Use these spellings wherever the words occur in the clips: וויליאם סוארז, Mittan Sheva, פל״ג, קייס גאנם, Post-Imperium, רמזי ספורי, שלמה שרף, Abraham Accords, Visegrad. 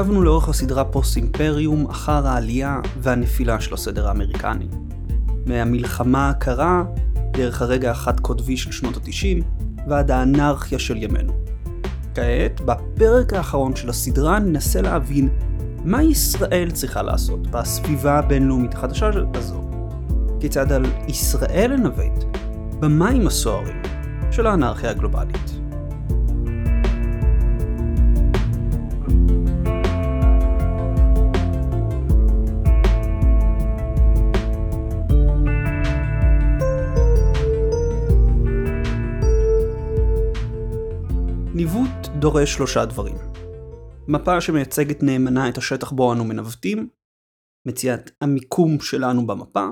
עקבנו לאורך הסדרה פוסט-אימפריום אחר העלייה והנפילה של הסדר האמריקני. מהמלחמה הקרה, דרך הרגע החד קוטבי של שנות ה-90 ועד האנרכיה של ימינו. כעת, בפרק האחרון של הסדרה ננסה להבין מה ישראל צריכה לעשות בסביבה הבינלאומית החדשה הזו. כיצד על ישראל לנווט במים הסוערים של האנרכיה הגלובלית. ניווט דורש שלושה דברים. מפה שמייצגת נאמנה את השטח בו אנו מנווטים, מציאת המיקום שלנו במפה,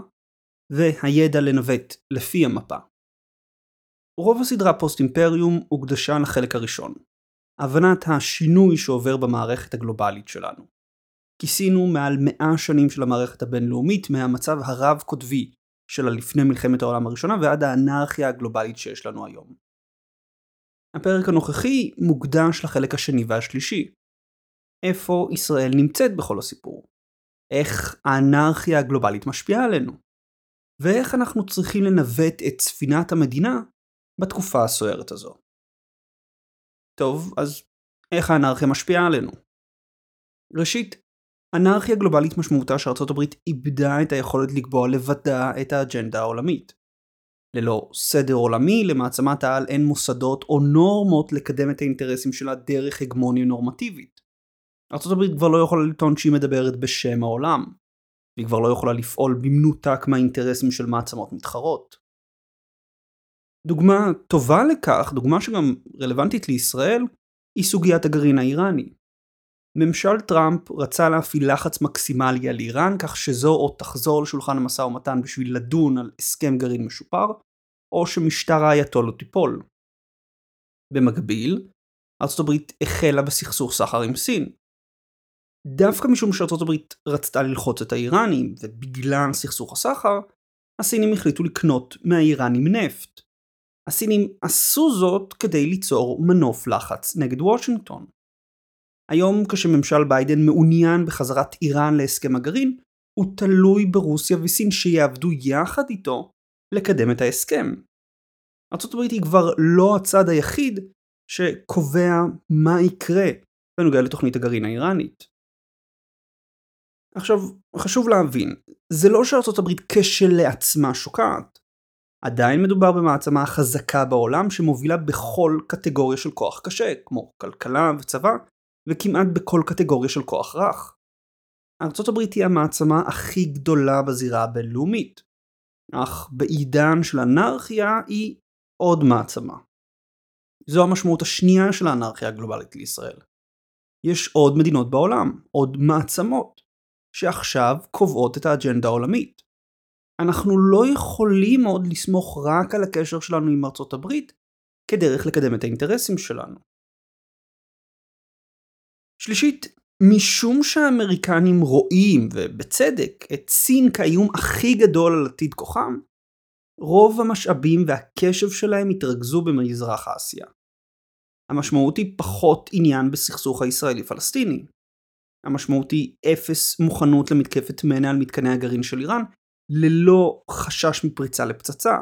והידע לנווט לפי המפה. רוב הסדרה פוסט-אימפריום הוקדשה לחלק הראשון, הבנת השינוי שעובר במערכת הגלובלית שלנו. כיסינו מעל 100 שנים של המערכת הבינלאומית מהמצב הרב-קוטבי שלה לפני מלחמת העולם הראשונה ועד האנרכיה הגלובלית שיש לנו היום. הפרק הנוכחי מוקדש לחלק השני והשלישי. איפה ישראל נמצאת בכל הסיפור? איך האנרכיה הגלובלית משפיעה עלינו? ואיך אנחנו צריכים לנווט את ספינת המדינה בתקופה הסוערת הזו? טוב, אז איך האנרכיה משפיעה עלינו? ראשית, אנרכיה גלובלית משמעותה שארצות הברית איבדה את היכולת לקבוע לבדה את האג'נדה העולמית. ללא סדר עולמי, למעצמת העל אין מוסדות או נורמות לקדם את האינטרסים שלה דרך הגמוניה נורמטיבית. ארצות הברית כבר לא יכולה לטעון שהיא מדברת בשם העולם, והיא כבר לא יכולה לפעול במנותק מהאינטרסים של מעצמות מתחרות. דוגמה טובה לכך, דוגמה שגם רלוונטית לישראל, היא סוגיית הגרעין האיראני. ממשל טראמפ רצה להפעיל לחץ מקסימלי על איראן, כך שזו או תחזור לשולחן המשא ומתן בשביל לדון על הסכם גרעין משופר, או שמשטר האייתוללה תיפול. במקביל, ארצות הברית החלה בסכסוך סחר עם סין. דווקא משום שארצות הברית רצתה ללחוץ את האיראנים, ובגלל סכסוך הסחר, הסינים החליטו לקנות מהאיראנים נפט. הסינים עשו זאת כדי ליצור מנוף לחץ נגד וושינגטון. היום כשממשל ביידן מעוניין בחזרת איראן להסכם הגרעין, הוא תלוי ברוסיה וסין שיעבדו יחד איתו לקדם את ההסכם. ארצות הברית היא כבר לא הצד היחיד שקובע מה יקרה בנוגע לתוכנית הגרעין האיראנית. עכשיו, חשוב להבין, זה לא שארצות הברית כשלעצמה שוקעת. עדיין מדובר במעצמה החזקה בעולם שמובילה בכל קטגוריה של כוח קשה, כמו כלכלה וצבא, וכמעט בכל קטגוריה של כוח רך. ארצות הברית היא המעצמה הכי גדולה בזירה הבינלאומית, אך בעידן של האנרכיה היא עוד מעצמה. זו המשמעות השנייה של האנרכיה הגלובלית לישראל. יש עוד מדינות בעולם, עוד מעצמות, שעכשיו קובעות את האג'נדה העולמית. אנחנו לא יכולים עוד לסמוך רק על הקשר שלנו עם ארצות הברית, כדרך לקדם את האינטרסים שלנו. שלישית, משום שהאמריקנים רואים, ובצדק, את סין כאיום הכי גדול על עתיד כוחם, רוב המשאבים והקשב שלהם התרכזו במזרח אסיה. המשמעות היא פחות עניין בסכסוך הישראלי-פלסטיני. המשמעות היא אפס מוכנות למתקפת מנע על מתקני הגרעין של איראן, ללא חשש מפריצה לפצצה.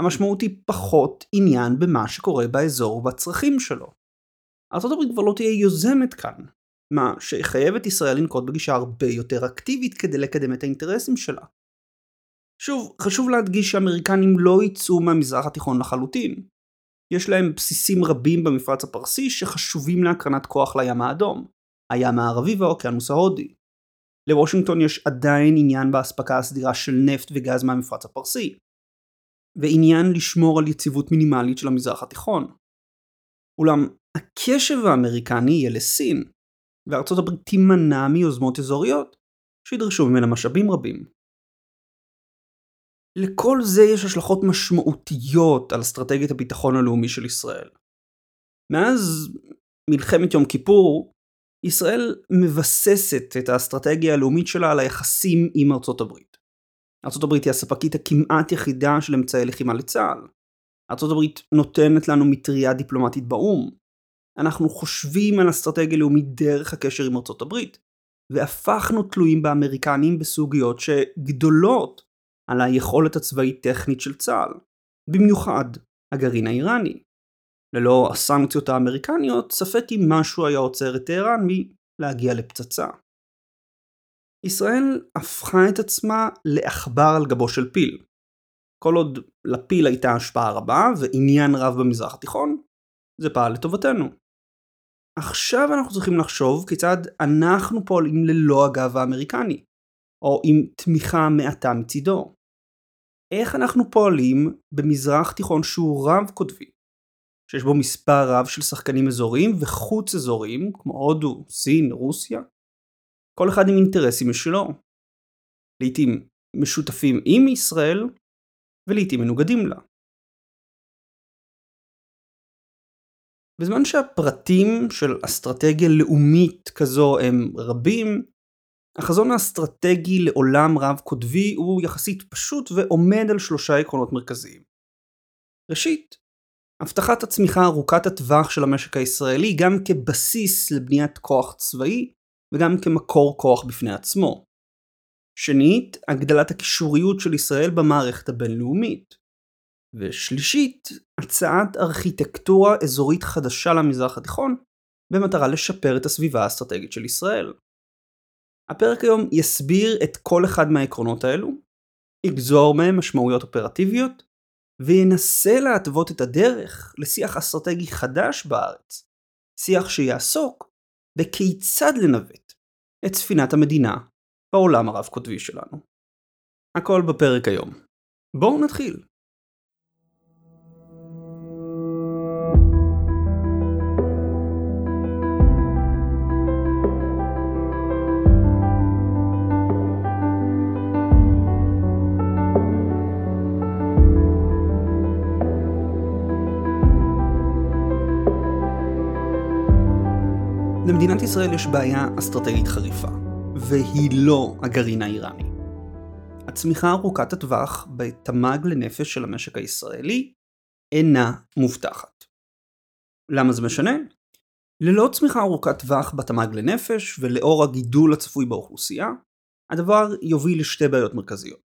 המשמעות היא פחות עניין במה שקורה באזור ובצרכים שלו. ארצות הברית כבר לא תהיה יוזמת כאן, מה שחייב את ישראל לנקוט בגישה הרבה יותר אקטיבית כדי לקדם את האינטרסים שלה. שוב, חשוב להדגיש שהאמריקנים לא יצאו מהמזרח התיכון לחלוטין. יש להם בסיסים רבים במפרץ הפרסי שחשובים להקרנת כוח לים האדום, הים הערבי והאוקיינוס ההודי. לוושינגטון יש עדיין עניין בהספקה הסדירה של נפט וגז מהמפרץ הפרסי, ועניין לשמור על יציבות מינימלית של המזרח התיכון. אולם, הקשב האמריקני יהיה לסין, וארצות הברית תימנע מיוזמות אזוריות שידרשו ממנה משאבים רבים. לכל זה יש השלכות משמעותיות על אסטרטגיית הביטחון הלאומי של ישראל. מאז מלחמת יום כיפור, ישראל מבססת את האסטרטגיה הלאומית שלה על היחסים עם ארצות הברית. ארצות הברית היא הספקית הכמעט יחידה של אמצעי לחימה לצה"ל. ארצות הברית נותנת לנו מטריה דיפלומטית באום. אנחנו חושבים על אסטרטגיה לאומית דרך הקשר עם ארצות הברית, והפכנו תלויים באמריקנים בסוגיות שגדולות על היכולת הצבאית טכנית של צה"ל, במיוחד הגרעין האיראני. ללא הסנקציות האמריקניות, ספק אם משהו היה עוצר את טהרן מלהגיע לפצצה. ישראל הפכה את עצמה לעכבר על גבו של פיל. כל עוד לפיל הייתה השפעה רבה ועניין רב במזרח התיכון, זה פעל לטובתנו. עכשיו אנחנו צריכים לחשוב כיצד אנחנו פועלים ללא הגב האמריקני, או עם תמיכה מעטה מצידו. איך אנחנו פועלים במזרח תיכון שהוא רב קוטבי, שיש בו מספר רב של שחקנים אזוריים וחוץ אזוריים, כמו הודו, סין, רוסיה, כל אחד עם אינטרסים משלו, לעתים משותפים עם ישראל ולעתים מנוגדים לה. בזמן שהפרטים של אסטרטגיה לאומית כזו הם רבים, החזון האסטרטגי לעולם רב קוטבי הוא יחסית פשוט ועומד על 3 עקרונות מרכזיים. ראשית, הבטחת הצמיחה ארוכת הטווח של המשק הישראלי גם כבסיס לבניית כוח צבאי וגם כמקור כוח בפני עצמו. שנית, הגדלת הקישוריות של ישראל במערכת הבינלאומית. ושלישית, הצעת ארכיטקטורה אזורית חדשה למזרח התיכון במטרה לשפר את הסביבה האסטרטגית של ישראל. הפרק היום יסביר את כל אחד מהעקרונות האלו, יגזור מהם משמעויות אופרטיביות, וינסה להטוות את הדרך לשיח אסטרטגי חדש בארץ, שיח שיעסוק בכיצד לנווט את ספינת המדינה בעולם הרב קוטבי שלנו. הכל בפרק היום. בואו נתחיל. למדינת ישראל יש בעיה אסטרטגית חריפה, והיא לא הגרעין האיראני. הצמיחה ארוכת הטווח בתמ"ג לנפש של המשק הישראלי אינה מובטחת. למה זה משנה? ללא צמיחה ארוכת טווח בתמ"ג לנפש ולאור הגידול הצפוי באוכלוסייה, הדבר יוביל לשתי בעיות מרכזיות.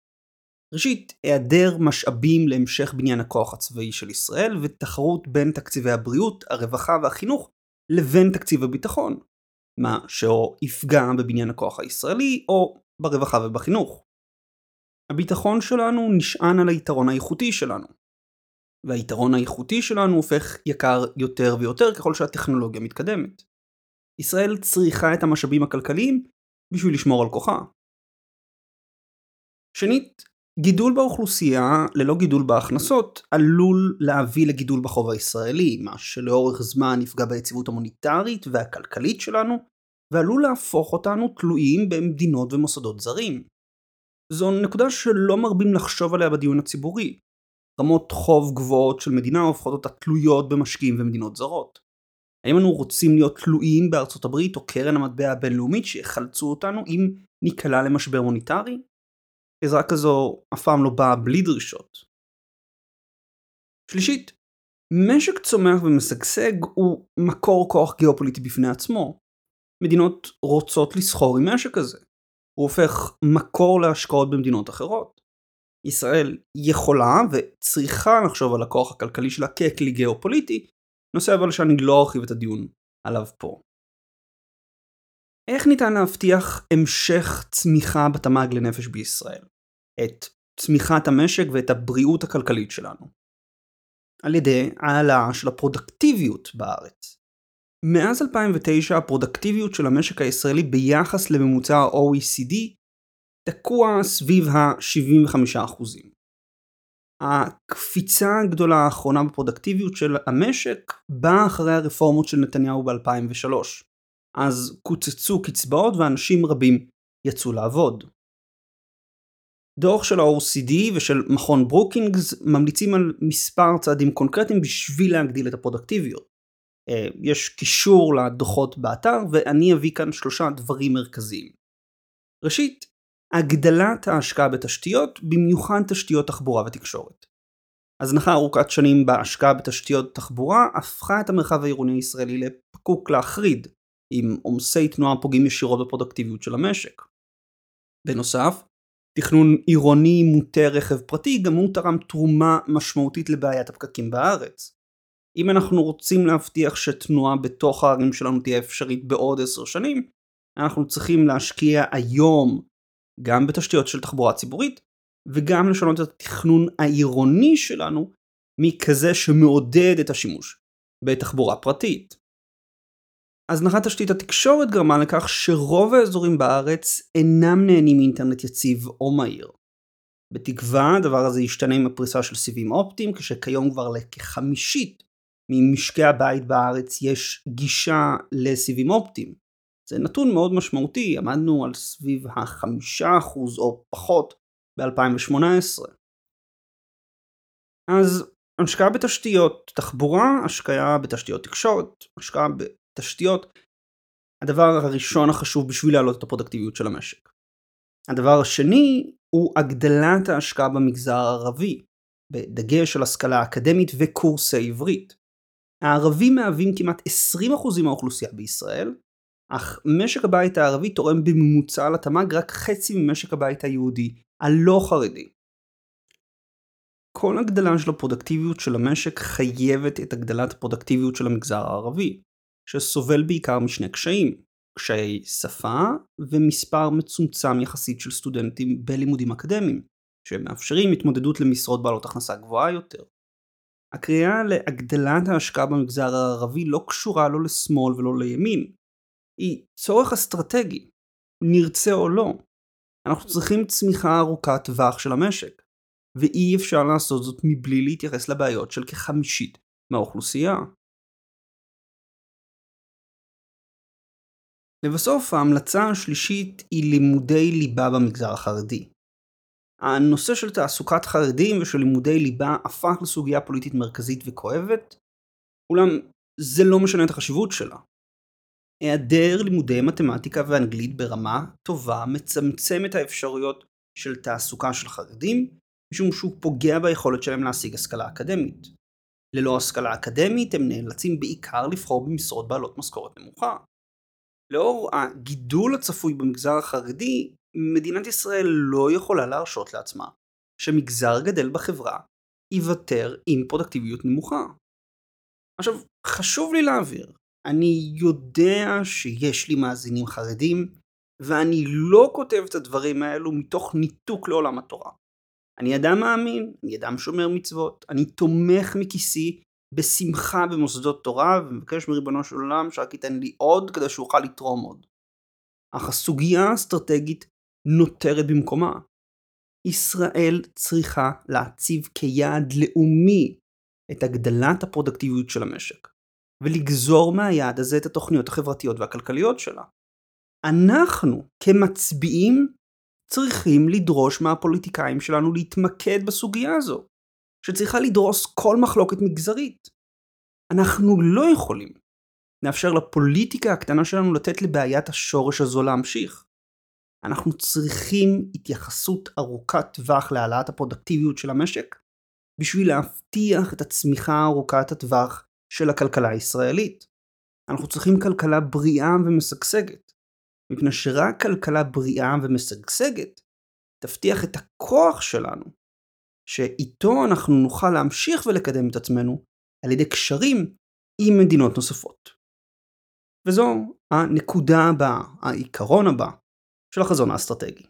ראשית, היעדר משאבים להמשך בניין הכוח הצבאי של ישראל ותחרות בין תקציבי הבריאות, הרווחה והחינוך לבין תקציב הביטחון, מה שאו יפגע בבניין הכוח הישראלי או ברווחה ובחינוך. הביטחון שלנו נשען על היתרון האיכותי שלנו, והיתרון האיכותי שלנו הופך יקר יותר ויותר ככל שהטכנולוגיה מתקדמת. ישראל צריכה את המשאבים הכלכליים בשביל לשמור על כוחה. שנית, גידול באוכלוסייה ללא גידול בהכנסות עלול להביא לגידול בחוב הישראלי, מה שלאורך זמן יפגע ביציבות המוניטרית והכלכלית שלנו, ועלול להפוך אותנו תלויים במדינות ומוסדות זרים. זו נקודה שלא מרבים לחשוב עליה בדיון הציבורי. רמות חוב גבוהות של מדינה הופכות אותה תלויות במשקיעים ומדינות זרות. האם אנו רוצים להיות תלויים בארצות הברית או קרן המטבע הבינלאומית שיחלצו אותנו אם ניקלה למשבר מוניטרי? עזרה כזו אף פעם לא באה בלי דרישות. שלישית, משק צומח ומשגשג הוא מקור כוח גיאופוליטי בפני עצמו. מדינות רוצות לסחור עם משק הזה. הוא הופך מקור להשקעות במדינות אחרות. ישראל יכולה וצריכה לחשוב על הכוח הכלכלי שלה ככלי גיאופוליטי, נושא אבל שאני לא ארחיב את הדיון עליו פה. איך ניתן להבטיח המשך צמיחה בתמ"ג לנפש בישראל? את צמיחת המשק ואת הבריאות הכלכלית שלנו? על ידי העלאה של הפרודקטיביות בארץ. מאז 2009 הפרודקטיביות של המשק הישראלי ביחס לממוצע ה-OECD תקוע סביב ה-75%. הקפיצה הגדולה האחרונה בפרודקטיביות של המשק באה אחרי הרפורמות של נתניהו ב-2003. אז קוצצו קצבאות ואנשים רבים יצאו לעבוד. דוח של ה-OECD ושל מכון ברוקינגס ממליצים על מספר צעדים קונקרטיים בשביל להגדיל את הפרודקטיביות. יש קישור לדוחות באתר ואני אביא כאן 3 דברים מרכזיים. ראשית, הגדלת ההשקעה בתשתיות, במיוחד תשתיות תחבורה ותקשורת. הזנחה ארוכת שנים בהשקעה בתשתיות תחבורה הפכה את המרחב העירוני הישראלי לפקוק להחריד, עם עומסי תנועה פוגעים ישירות בפרודקטיביות של המשק. בנוסף, תכנון עירוני מוטה רכב פרטי גם הוא תרם תרומה משמעותית לבעיית הפקקים בארץ. אם אנחנו רוצים להבטיח שתנועה בתוך הערים שלנו תהיה אפשרית בעוד 10 שנים, אנחנו צריכים להשקיע היום גם בתשתיות של תחבורה ציבורית, וגם לשנות את התכנון העירוני שלנו מכזה שמעודד את השימוש בתחבורה פרטית. הזנחת תשתית התקשורת גרמה לכך שרוב האזורים בארץ אינם נהנים מאינטרנט יציב או מהיר. בתקווה הדבר הזה ישתנה עם הפריסה של סיבים אופטיים, כשכיום כבר לכ50% ממשקי הבית בארץ יש גישה לסיבים אופטיים. זה נתון מאוד משמעותי, עמדנו על סביב 5% או פחות ב-2018. אז השקעה בתשתיות תחבורה, השקעה בתשתיות תקשורת, השקעה בתשתיות, הדבר הראשון החשוב בשביל להעלות את הפרודקטיביות של המשק. הדבר השני הוא הגדלת ההשקעה במגזר הערבי, בדגש על השכלה אקדמית וקורסי עברית. הערבים מהווים כמעט 20% מהאוכלוסייה בישראל, אך משק הבית הערבי תורם בממוצע לתמ"ג רק חצי ממשק הבית היהודי הלא חרדי. כל הגדלה של הפרודקטיביות של המשק חייבת את הגדלת הפרודקטיביות של המגזר הערבי, שסובל בעיקר משני קשיים, קשיי שפה ומספר מצומצם יחסית של סטודנטים בלימודים אקדמיים, שמאפשרים התמודדות למשרות בעלות הכנסה גבוהה יותר. הקריאה להגדלת ההשקעה במגזר הערבי לא קשורה לא לשמאל ולא לימין, היא צורך אסטרטגי, נרצה או לא. אנחנו צריכים צמיחה ארוכת טווח של המשק, ואי אפשר לעשות זאת מבלי להתייחס לבעיות של כ50% מהאוכלוסייה. לבסוף, ההמלצה השלישית היא לימודי ליבה במגזר החרדי. הנושא של תעסוקת חרדים ושל לימודי ליבה הפך לסוגיה פוליטית מרכזית וכואבת, אולם זה לא משנה את החשיבות שלה. היעדר לימודי מתמטיקה ואנגלית ברמה טובה מצמצם את האפשרויות של תעסוקה של חרדים, משום שהוא פוגע ביכולת שלהם להשיג השכלה אקדמית. ללא השכלה אקדמית הם נאלצים בעיקר לבחור במשרות בעלות משכורת נמוכה. לאור הגידול הצפוי במגזר החרדי, מדינת ישראל לא יכולה להרשות לעצמה שמגזר גדל בחברה יוותר עם פרודקטיביות נמוכה. עכשיו, חשוב לי להעביר, אני יודע שיש לי מאזינים חרדים, ואני לא כותב את הדברים האלו מתוך ניתוק לעולם התורה. אני אדם מאמין, אני אדם שומר מצוות, אני תומך מכיסי בשמחה במוסדות תורה, ומבקש מריבונו של עולם שרק ייתן לי עוד כדי שאוכל לתרום עוד. אך הסוגיה האסטרטגית נותרת במקומה. ישראל צריכה להציב כיעד לאומי את הגדלת הפרודקטיביות של המשק, ולגזור מהיעד הזה את התוכניות החברתיות והכלכליות שלה. אנחנו כמצביעים צריכים לדרוש מהפוליטיקאים שלנו להתמקד בסוגיה הזו, שצריכה לדרוס כל מחלוקת מגזרית. אנחנו לא יכולים לאפשר לפוליטיקה הקטנה שלנו לתת לבעיית השורש הזו להמשיך. אנחנו צריכים התייחסות ארוכת טווח להעלאת הפרודקטיביות של המשק, בשביל להבטיח את הצמיחה ארוכת הטווח של הכלכלה הישראלית. אנחנו צריכים כלכלה בריאה ומשגשגת, מפני שרק כלכלה בריאה ומשגשגת תבטיח את הכוח שלנו, שאיתו אנחנו נוכל להמשיך ולקדם את עצמנו על ידי קשרים עם מדינות נוספות. וזו הנקודה הבאה, העיקרון הבא של החזון האסטרטגי.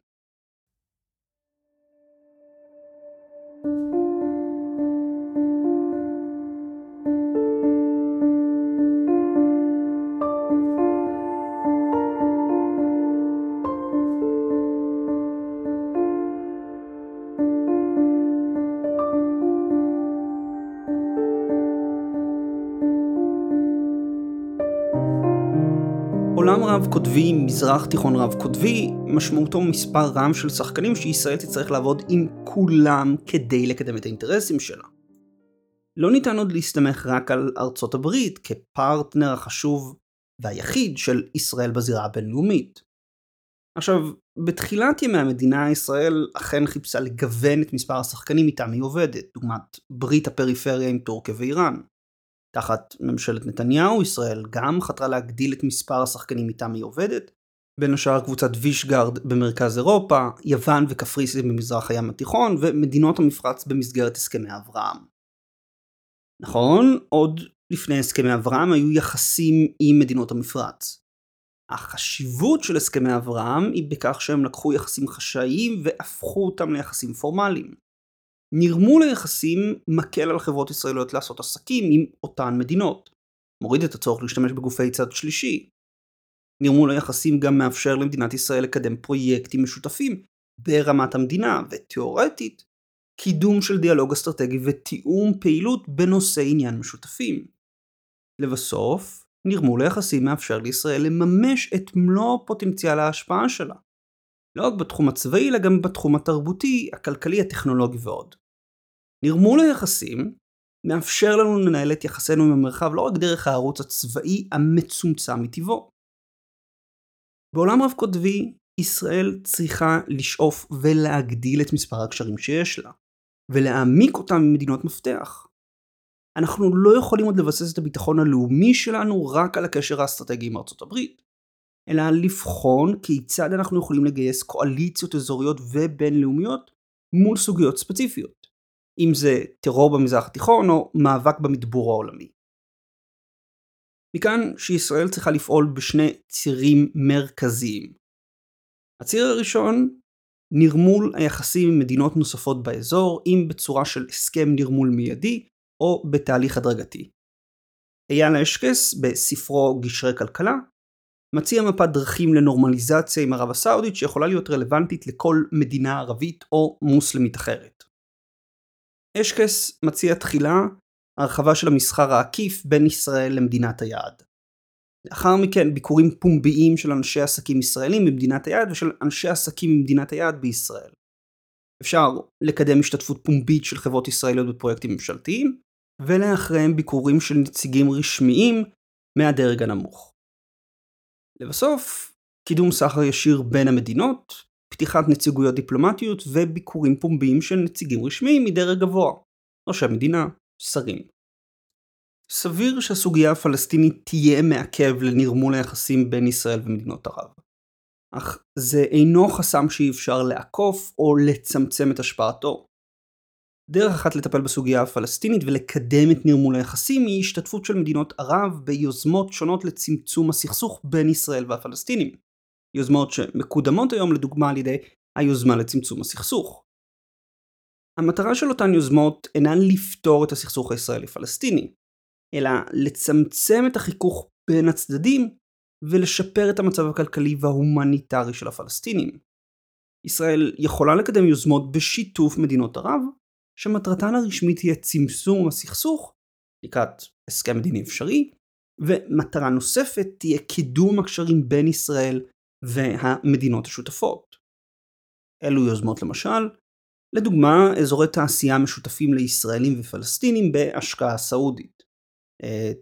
רב-קוטבי, מזרח תיכון רב-קוטבי, משמעותו מספר רם של שחקנים שישראל תצטרך לעבוד עם כולם כדי לקדם את האינטרסים שלה. לא ניתן עוד להסתמך רק על ארצות הברית כפרטנר החשוב והיחיד של ישראל בזירה הבינלאומית. עכשיו, בתחילת ימי המדינה, ישראל אכן חיפשה לגוון את מספר השחקנים איתם היא עובדת, דוגמת ברית הפריפריה עם טורקיה ואיראן. תחת ממשלת נתניהו, ישראל גם חתרה להגדיל את מספר השחקנים איתם היא עובדת, בין השאר קבוצת וישגרד במרכז אירופה, יוון וקפריסין במזרח הים התיכון, ומדינות המפרץ במסגרת הסכמי אברהם. נכון, עוד לפני הסכמי אברהם היו יחסים עם מדינות המפרץ. החשיבות של הסכמי אברהם היא בכך שהם לקחו יחסים חשאיים והפכו אותם ליחסים פורמליים. נרמול היחסים מקל על חברות ישראליות לעשות עסקים עם אותן מדינות, מוריד את הצורך להשתמש בגופי צד שלישי. נרמול היחסים גם מאפשר למדינת ישראל לקדם פרויקטים משותפים ברמת המדינה, ותיאורטית, קידום של דיאלוג אסטרטגי ותיאום פעילות בנושא עניין משותפים. לבסוף, נרמול היחסים מאפשר לישראל לממש את מלוא פוטנציאל ההשפעה שלה. לא רק בתחום הצבאי, אלא גם בתחום התרבותי, הכלכלי, הטכנולוגי ועוד. נרמול היחסים מאפשר לנו לנהל את יחסינו עם המרחב לא רק דרך הערוץ הצבאי המצומצם מטבעו. בעולם רב קוטבי, ישראל צריכה לשאוף ולהגדיל את מספר הקשרים שיש לה, ולהעמיק אותם עם מדינות מפתח. אנחנו לא יכולים עוד לבסס את הביטחון הלאומי שלנו רק על הקשר האסטרטגי עם ארצות הברית, אלא לבחון כיצד אנחנו יכולים לגייס קואליציות אזוריות ובינלאומיות מול סוגיות ספציפיות, אם זה טרור במזרח התיכון או מאבק במדבור העולמי. מכאן שישראל צריכה לפעול בשני צירים מרכזיים. הציר הראשון, נרמול היחסים עם מדינות נוספות באזור, אם בצורה של הסכם נרמול מיידי או בתהליך הדרגתי. איילה שקס, בספרו גשרי כלכלה, מציע מפת דרכים לנורמליזציה עם ערב הסעודית שיכולה להיות רלוונטית לכל מדינה ערבית או מוסלמית אחרת. שקס מציע תחילה הרחבה של המסחר העקיף בין ישראל למדינת היעד. לאחר מכן ביקורים פומביים של אנשי עסקים ישראלים במדינת היעד ושל אנשי עסקים במדינת היעד בישראל. אפשר לקדם השתתפות פומבית של חברות ישראליות בפרויקטים ממשלתיים, ולאחריהם ביקורים של נציגים רשמיים מהדרג הנמוך. לבסוף, קידום סחר ישיר בין המדינות, פתיחת נציגויות דיפלומטיות וביקורים פומביים של נציגים רשמיים מדרג גבוה, ראשי המדינה, שרים. סביר שהסוגיה הפלסטינית תהיה מעכב לנרמול היחסים בין ישראל ומדינות ערב. אך זה אינו חסם שאי אפשר לעקוף או לצמצם את השפעתו. דרך אחת לטפל בסוגיה הפלסטינית ולקדם את נרמול היחסים היא השתתפות של מדינות ערב ביוזמות שונות לצמצום הסכסוך בין ישראל והפלסטינים. יוזמות שמקודמות היום לדוגמה על ידי היוזמה לצמצום הסכסוך. המטרה של אותן יוזמות אינה לפתור את הסכסוך הישראלי-פלסטיני, אלא לצמצם את החיכוך בין הצדדים ולשפר את המצב הכלכלי וההומניטרי של הפלסטינים. ישראל יכולה לקדם יוזמות בשיתוף מדינות ערב, שמטרתן הרשמית היא צמצום הסכסוך, לקראת הסכם מדיני אפשרי, ומטרה נוספת תהיה קידום הקשרים בין ישראל והמדינות השותפות. אלו יוזמות למשל, לדוגמה, אזורי תעשייה משותפים לישראלים ופלסטינים בהשקעה סעודית.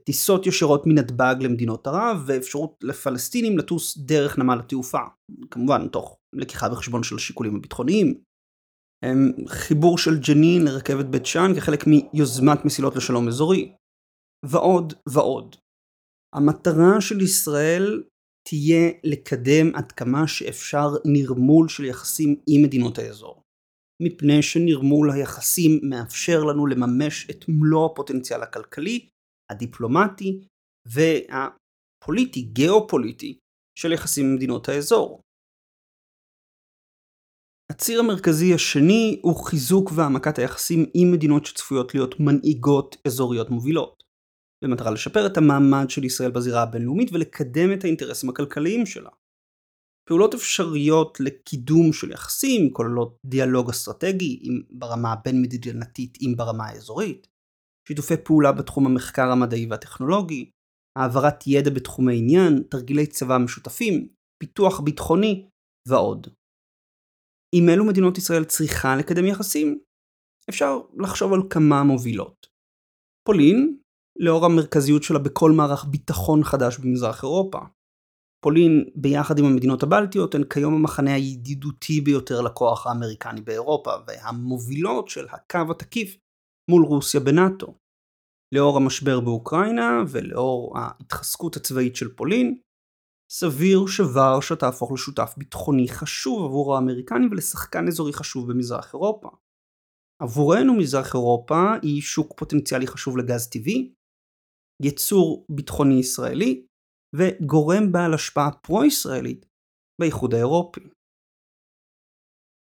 טיסות ישירות מנתב"ג למדינות ערב ואפשרות לפלסטינים לטוס דרך נמל התעופה, כמובן תוך לקיחה בחשבון של השיקולים הביטחוניים. חיבור של ג'נין לרכבת בית שאן כחלק מיוזמת מסילות לשלום אזורי. ועוד ועוד. המטרה של ישראל תהיה לקדם עד כמה שאפשר נרמול של יחסים עם מדינות האזור. מפני שנרמול היחסים מאפשר לנו לממש את מלוא הפוטנציאל הכלכלי, הדיפלומטי והפוליטי, גיאופוליטי, של יחסים עם מדינות האזור. הציר המרכזי השני הוא חיזוק והעמקת היחסים עם מדינות שצפויות להיות מנהיגות אזוריות מובילות, במטרה לשפר את המעמד של ישראל בזירה הבינלאומית ולקדם את האינטרסים הכלכליים שלה. פעולות אפשריות לקידום של יחסים כוללות דיאלוג אסטרטגי, אם ברמה הבין-מדינתית, אם ברמה האזורית, שיתופי פעולה בתחום המחקר המדעי והטכנולוגי, העברת ידע בתחום העניין, תרגילי צבא משותפים, פיתוח ביטחוני ועוד. עם אלו מדינות ישראל צריכה לקדם יחסים, אפשר לחשוב על כמה מובילות. פולין, לאור המרכזיות שלה בכל מערך ביטחון חדש במזרח אירופה. פולין ביחד עם המדינות הבלטיות הן כיום המחנה הידידותי ביותר לכוח האמריקני באירופה, והמובילות של הקו התקיף מול רוסיה בנאטו. לאור המשבר באוקראינה ולאור ההתחזקות הצבאית של פולין, סביר שוורשה תהפוך לשותף ביטחוני חשוב עבור האמריקנים ולשחקן אזורי חשוב במזרח אירופה. עבורנו מזרח אירופה היא שוק פוטנציאלי חשוב לגז טבעי, יצור ביטחוני ישראלי, וגורם בעל השפעה פרו-ישראלית באיחוד האירופי.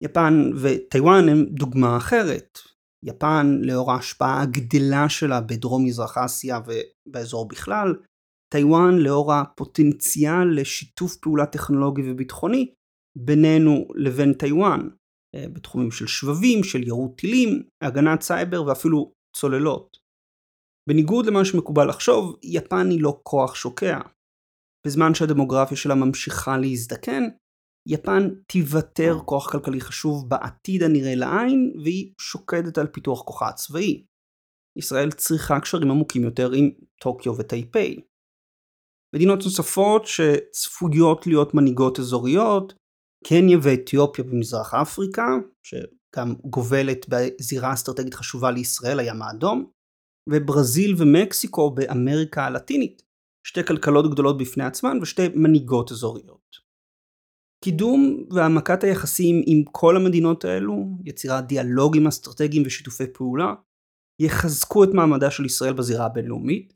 יפן וטיואן הם דוגמה אחרת. יפן לאור ההשפעה הגדלה שלה בדרום מזרח אסיה ובאזור בכלל, טיואן לאור הפוטנציאל לשיתוף פעולה טכנולוגי וביטחוני בינינו לבין טיואן, בתחומים של שבבים, של ירות טילים, הגנת סייבר ואפילו צוללות. בניגוד למה שמקובל לחשוב, יפן היא לא כוח שוקע. בזמן שהדמוגרפיה שלה ממשיכה להזדקן, יפן תיוותר כוח כלכלי חשוב בעתיד הנראה לעין, והיא שוקדת על פיתוח כוחה הצבאי. ישראל צריכה קשרים עמוקים יותר עם טוקיו וטייפיי. מדינות נוספות שצפויות להיות מנהיגות אזוריות, קניה ואתיופיה במזרח אפריקה, שגם גובלת בזירה אסטרטגית חשובה לישראל, הים האדום, וברזיל ומקסיקו באמריקה הלטינית, שתי כלכלות גדולות בפני עצמן ושתי מנהיגות אזוריות. קידום והעמקת היחסים עם כל המדינות האלו, יצירת דיאלוגים אסטרטגיים ושיתופי פעולה, יחזקו את מעמדה של ישראל בזירה הבינלאומית,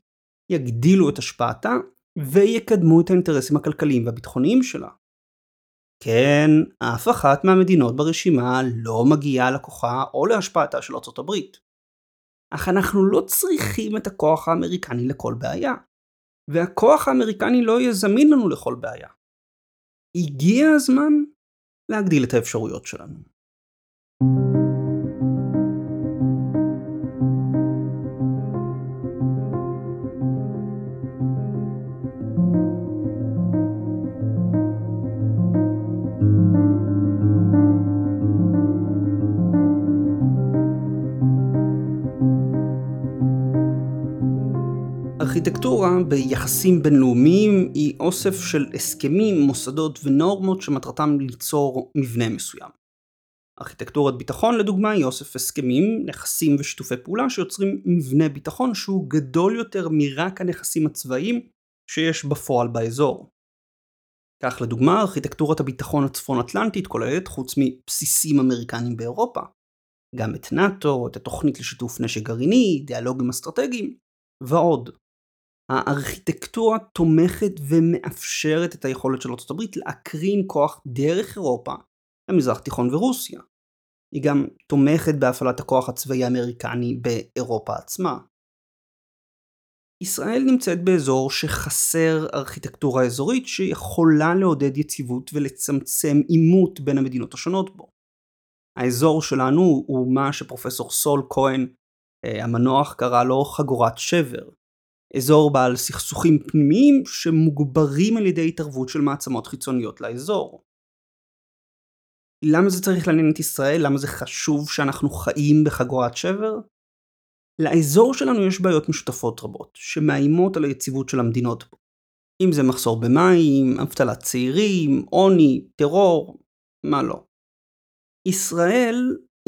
יגדילו את השפעתה ויקדמו את האינטרסים הכלכליים והביטחוניים שלה. כן, אף אחת מהמדינות ברשימה לא מגיעה לכוחה או להשפעתה של ארצות הברית. אך אנחנו לא צריכים את הכוח האמריקני לכל בעיה, והכוח האמריקני לא יהיה זמין לנו לכל בעיה. הגיע הזמן להגדיל את האפשרויות שלנו. ארכיטקטורה ביחסים בינלאומיים היא אוסף של הסכמים, מוסדות ונורמות שמטרתם ליצור מבנה מסוים. ארכיטקטורת ביטחון לדוגמה היא אוסף הסכמים, נכסים ושיתופי פעולה שיוצרים מבנה ביטחון שהוא גדול יותר מרק הנכסים הצבאיים שיש בפועל באזור. כך לדוגמה ארכיטקטורת הביטחון הצפון אטלנטית כוללת חוץ מבסיסים אמריקנים באירופה, גם את נאטו, את התוכנית לשיתוף נשק גרעיני, דיאלוגים אסטרטגיים ועוד. הארכיטקטורה תומכת ומאפשרת את היכולת של ארצות הברית להקרין כוח דרך אירופה, המזרח תיכון ורוסיה. היא גם תומכת בהפעלת הכוח הצבאי האמריקני באירופה עצמה. ישראל נמצאת באזור שחסר ארכיטקטורה אזורית שיכולה לעודד יציבות ולצמצם עימות בין המדינות השונות בו. האזור שלנו הוא מה שפרופסור סול כהן המנוח קרא לו חגורת שבר. אזור בעל סכסוכים פנימיים שמוגברים על ידי התערבות של מעצמות חיצוניות לאזור. למה זה צריך לעניין את ישראל? למה זה חשוב שאנחנו חיים בחגורת שבר? לאזור שלנו יש בעיות משותפות רבות שמאיימות על היציבות של המדינות בו. אם זה מחסור במים, אבטלת צעירים, עוני, טרור, מה לא. ישראל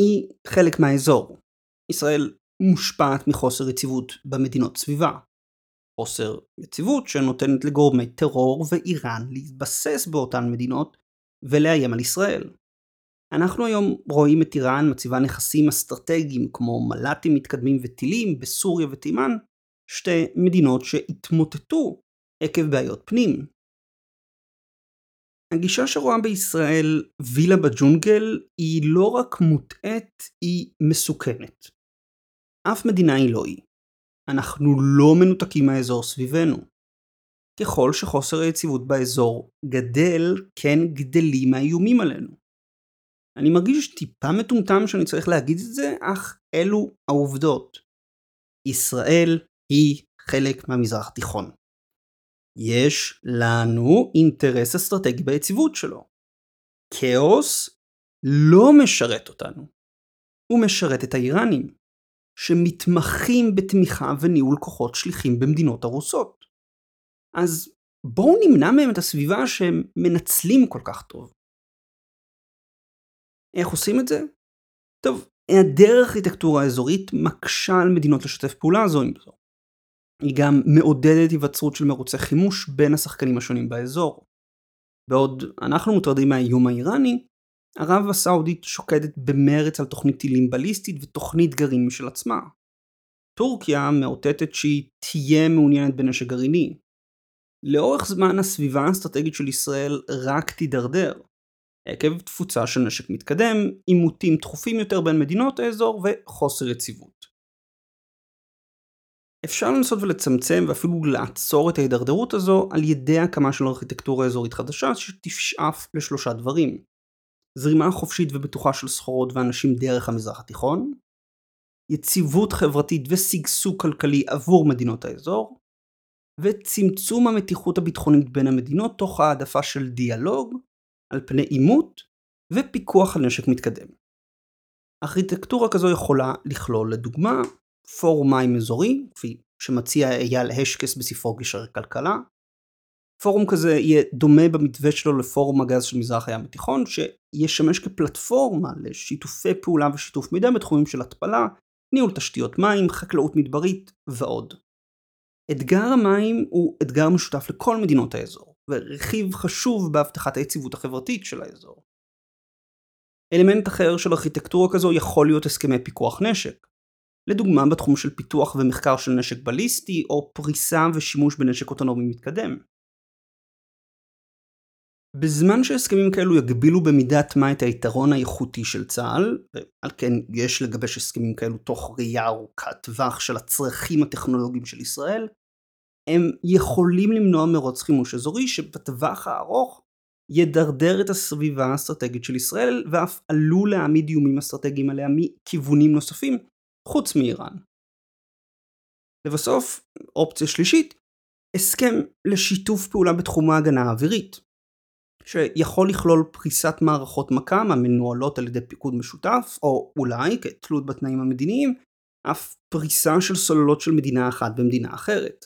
היא חלק מהאזור. ישראל מושפעת מחוסר יציבות במדינות סביבה. חוסר יציבות שנותנת לגורמי טרור ואיראן להתבסס באותן מדינות ולאיים על ישראל. אנחנו היום רואים את איראן מציבה נכסים אסטרטגיים כמו מל"טים מתקדמים וטילים בסוריה ותימן, שתי מדינות שהתמוטטו עקב בעיות פנים. הגישה שרואה בישראל וילה בג'ונגל היא לא רק מוטעת, היא מסוכנת. אף מדינה היא לא היא. אנחנו לא מנותקים מהאזור סביבנו. ככל שחוסר היציבות באזור גדל, כן גדלים האיומים עלינו. אני מרגיש טיפה מטומטם שאני צריך להגיד את זה, אך אלו העובדות. ישראל היא חלק מהמזרח התיכון. יש לנו אינטרס אסטרטגי ביציבות שלו. כאוס לא משרת אותנו. הוא משרת את האיראנים. שמתמחים בתמיכה וניהול כוחות שליחים במדינות הרוסות. אז בואו נמנע מהם את הסביבה שהם מנצלים כל כך טוב. איך עושים את זה? טוב, היעדר ארכיטקטורה אזורית מקשה על מדינות לשתף פעולה זו עם זו. היא גם מעודדת היווצרות של מרוצי חימוש בין השחקנים השונים באזור. בעוד אנחנו מוטרדים מהאיום האיראני, ערב הסעודית שוקדת במרץ על תוכנית טילים בליסטית ותוכנית גרעין משל עצמה. טורקיה מאותתת שהיא תהיה מעוניינת בנשק גרעיני. לאורך זמן הסביבה האסטרטגית של ישראל רק תידרדר, עקב תפוצה של נשק מתקדם, עימותים תכופים יותר בין מדינות האזור וחוסר יציבות. אפשר לנסות ולצמצם ואפילו לעצור את ההידרדרות הזו על ידי הקמה של ארכיטקטורה אזורית חדשה שתשאף לשלושה דברים. זרימה חופשית ובטוחה של סחורות ואנשים דרך המזרח התיכון, יציבות חברתית וסגסוג כלכלי עבור מדינות האזור, וצמצום המתיחות הביטחונית בין המדינות תוך העדפה של דיאלוג על פני עימות ופיקוח על נשק מתקדם. ארכיטקטורה כזו יכולה לכלול לדוגמה פורום מים אזורי, כפי שמציע אייל השקס בספרו גשר כלכלה. פורום כזה יהיה דומה במתווה שלו לפורום הגז של מזרח הים התיכון, שישמש כפלטפורמה לשיתופי פעולה ושיתוף מידע בתחומים של התפלה, ניהול תשתיות מים, חקלאות מדברית ועוד. אתגר המים הוא אתגר משותף לכל מדינות האזור, ורכיב חשוב בהבטחת היציבות החברתית של האזור. אלמנט אחר של ארכיטקטורה כזו יכול להיות הסכמי פיקוח נשק, לדוגמה בתחום של פיתוח ומחקר של נשק בליסטי, או פריסה ושימוש בנשק אוטונומי מתקדם. בזמן שהסכמים כאלו יגבילו במידת מה את היתרון האיכותי של צה"ל, ועל כן יש לגבש הסכמים כאלו תוך ראייה ארוכת טווח של הצרכים הטכנולוגיים של ישראל, הם יכולים למנוע מרוץ חימוש אזורי שבטווח הארוך ידרדר את הסביבה האסטרטגית של ישראל, ואף עלול להעמיד איומים אסטרטגיים עליה מכיוונים נוספים, חוץ מאיראן. לבסוף, אופציה שלישית, הסכם לשיתוף פעולה בתחום ההגנה האווירית, שיכול לכלול פריסת מערכות מקם המנוהלות על ידי פיקוד משותף, או אולי, כתלות בתנאים המדיניים, אף פריסה של סוללות של מדינה אחת במדינה אחרת.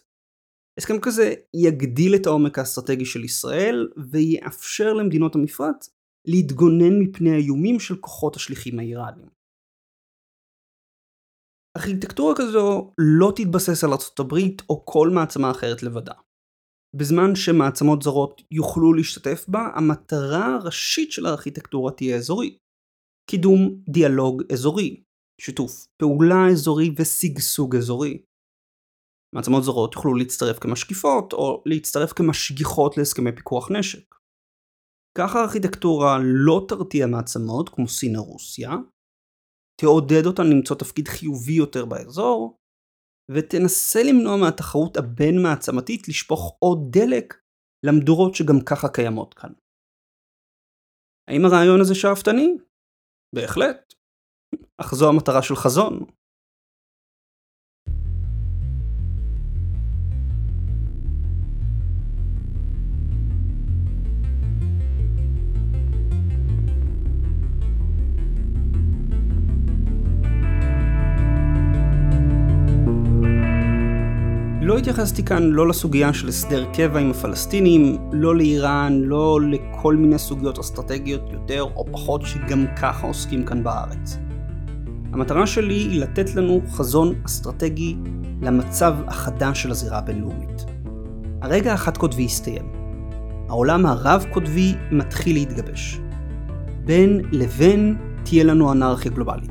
הסכם כזה יגדיל את העומק האסטרטגי של ישראל, ויאפשר למדינות המפרץ להתגונן מפני האיומים של כוחות השליחים האיראנים. ארכיטקטורה כזו לא תתבסס על ארצות הברית או כל מעצמה אחרת לבדה. בזמן שמעצמות זרות יוכלו להשתתף בה, המטרה הראשית של הארכיטקטורה תהיה אזורית. קידום דיאלוג אזורי, שיתוף פעולה אזורי וסגסוג אזורי. מעצמות זרות יוכלו להצטרף כמשקיפות או להצטרף כמשגיחות להסכמי פיקוח נשק. כך הארכיטקטורה לא תרתיע מעצמות כמו סין ורוסיה, תעודד אותן למצוא תפקיד חיובי יותר באזור, ותנסה למנוע מהתחרות הבין מעצמתית לשפוך עוד דלק למדורות שגם ככה קיימות כאן. האם הרעיון הזה שאפתני? בהחלט. אך זו המטרה של חזון. לא התייחסתי כאן לא לסוגיה של הסדר קבע עם הפלסטינים, לא לאיראן, לא לכל מיני סוגיות אסטרטגיות יותר או פחות שגם ככה עוסקים כאן בארץ. המטרה שלי היא לתת לנו חזון אסטרטגי למצב החדש של הזירה הבינלאומית. הרגע האחד קוטבי הסתיים. העולם הרב קוטבי מתחיל להתגבש. בין לבין תהיה לנו אנרכיה גלובלית.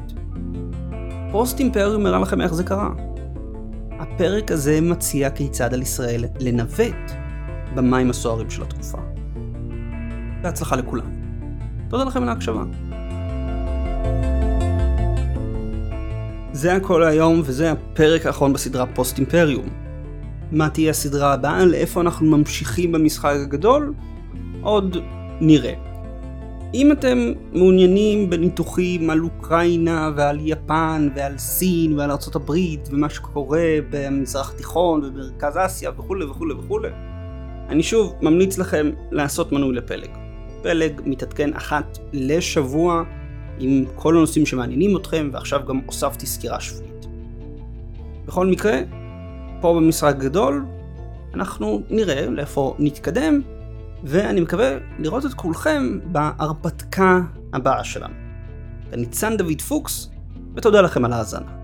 פוסט אימפריום מראה לכם איך זה קרה. הפרק הזה מציע כיצד על ישראל לנווט במים הסוערים של התקופה. בהצלחה לכולם. תודה לכם על ההקשבה. זה הכל היום וזה הפרק האחרון בסדרה פוסט אימפריום. מה תהיה הסדרה הבאה? לאיפה אנחנו ממשיכים במשחק הגדול? עוד נראה. אם אתם מעוניינים בניתוחים על אוקראינה ועל יפן ועל סין ועל ארצות הברית ומה שקורה במזרח התיכון ובמרכז אסיה וכו' וכו' וכו', אני שוב ממליץ לכם לעשות מנוי לפלג. פלג מתעדכן אחת לשבוע עם כל הנושאים שמעניינים אתכם, ועכשיו גם הוספתי סקירה שבועית. בכל מקרה, פה במשחק גדול, אנחנו נראה לאיפה נתקדם, ואני מקווה לראות את כולכם בהרפתקה הבאה שלנו. אני דוד פוקס, ותודה לכם על ההאזנה.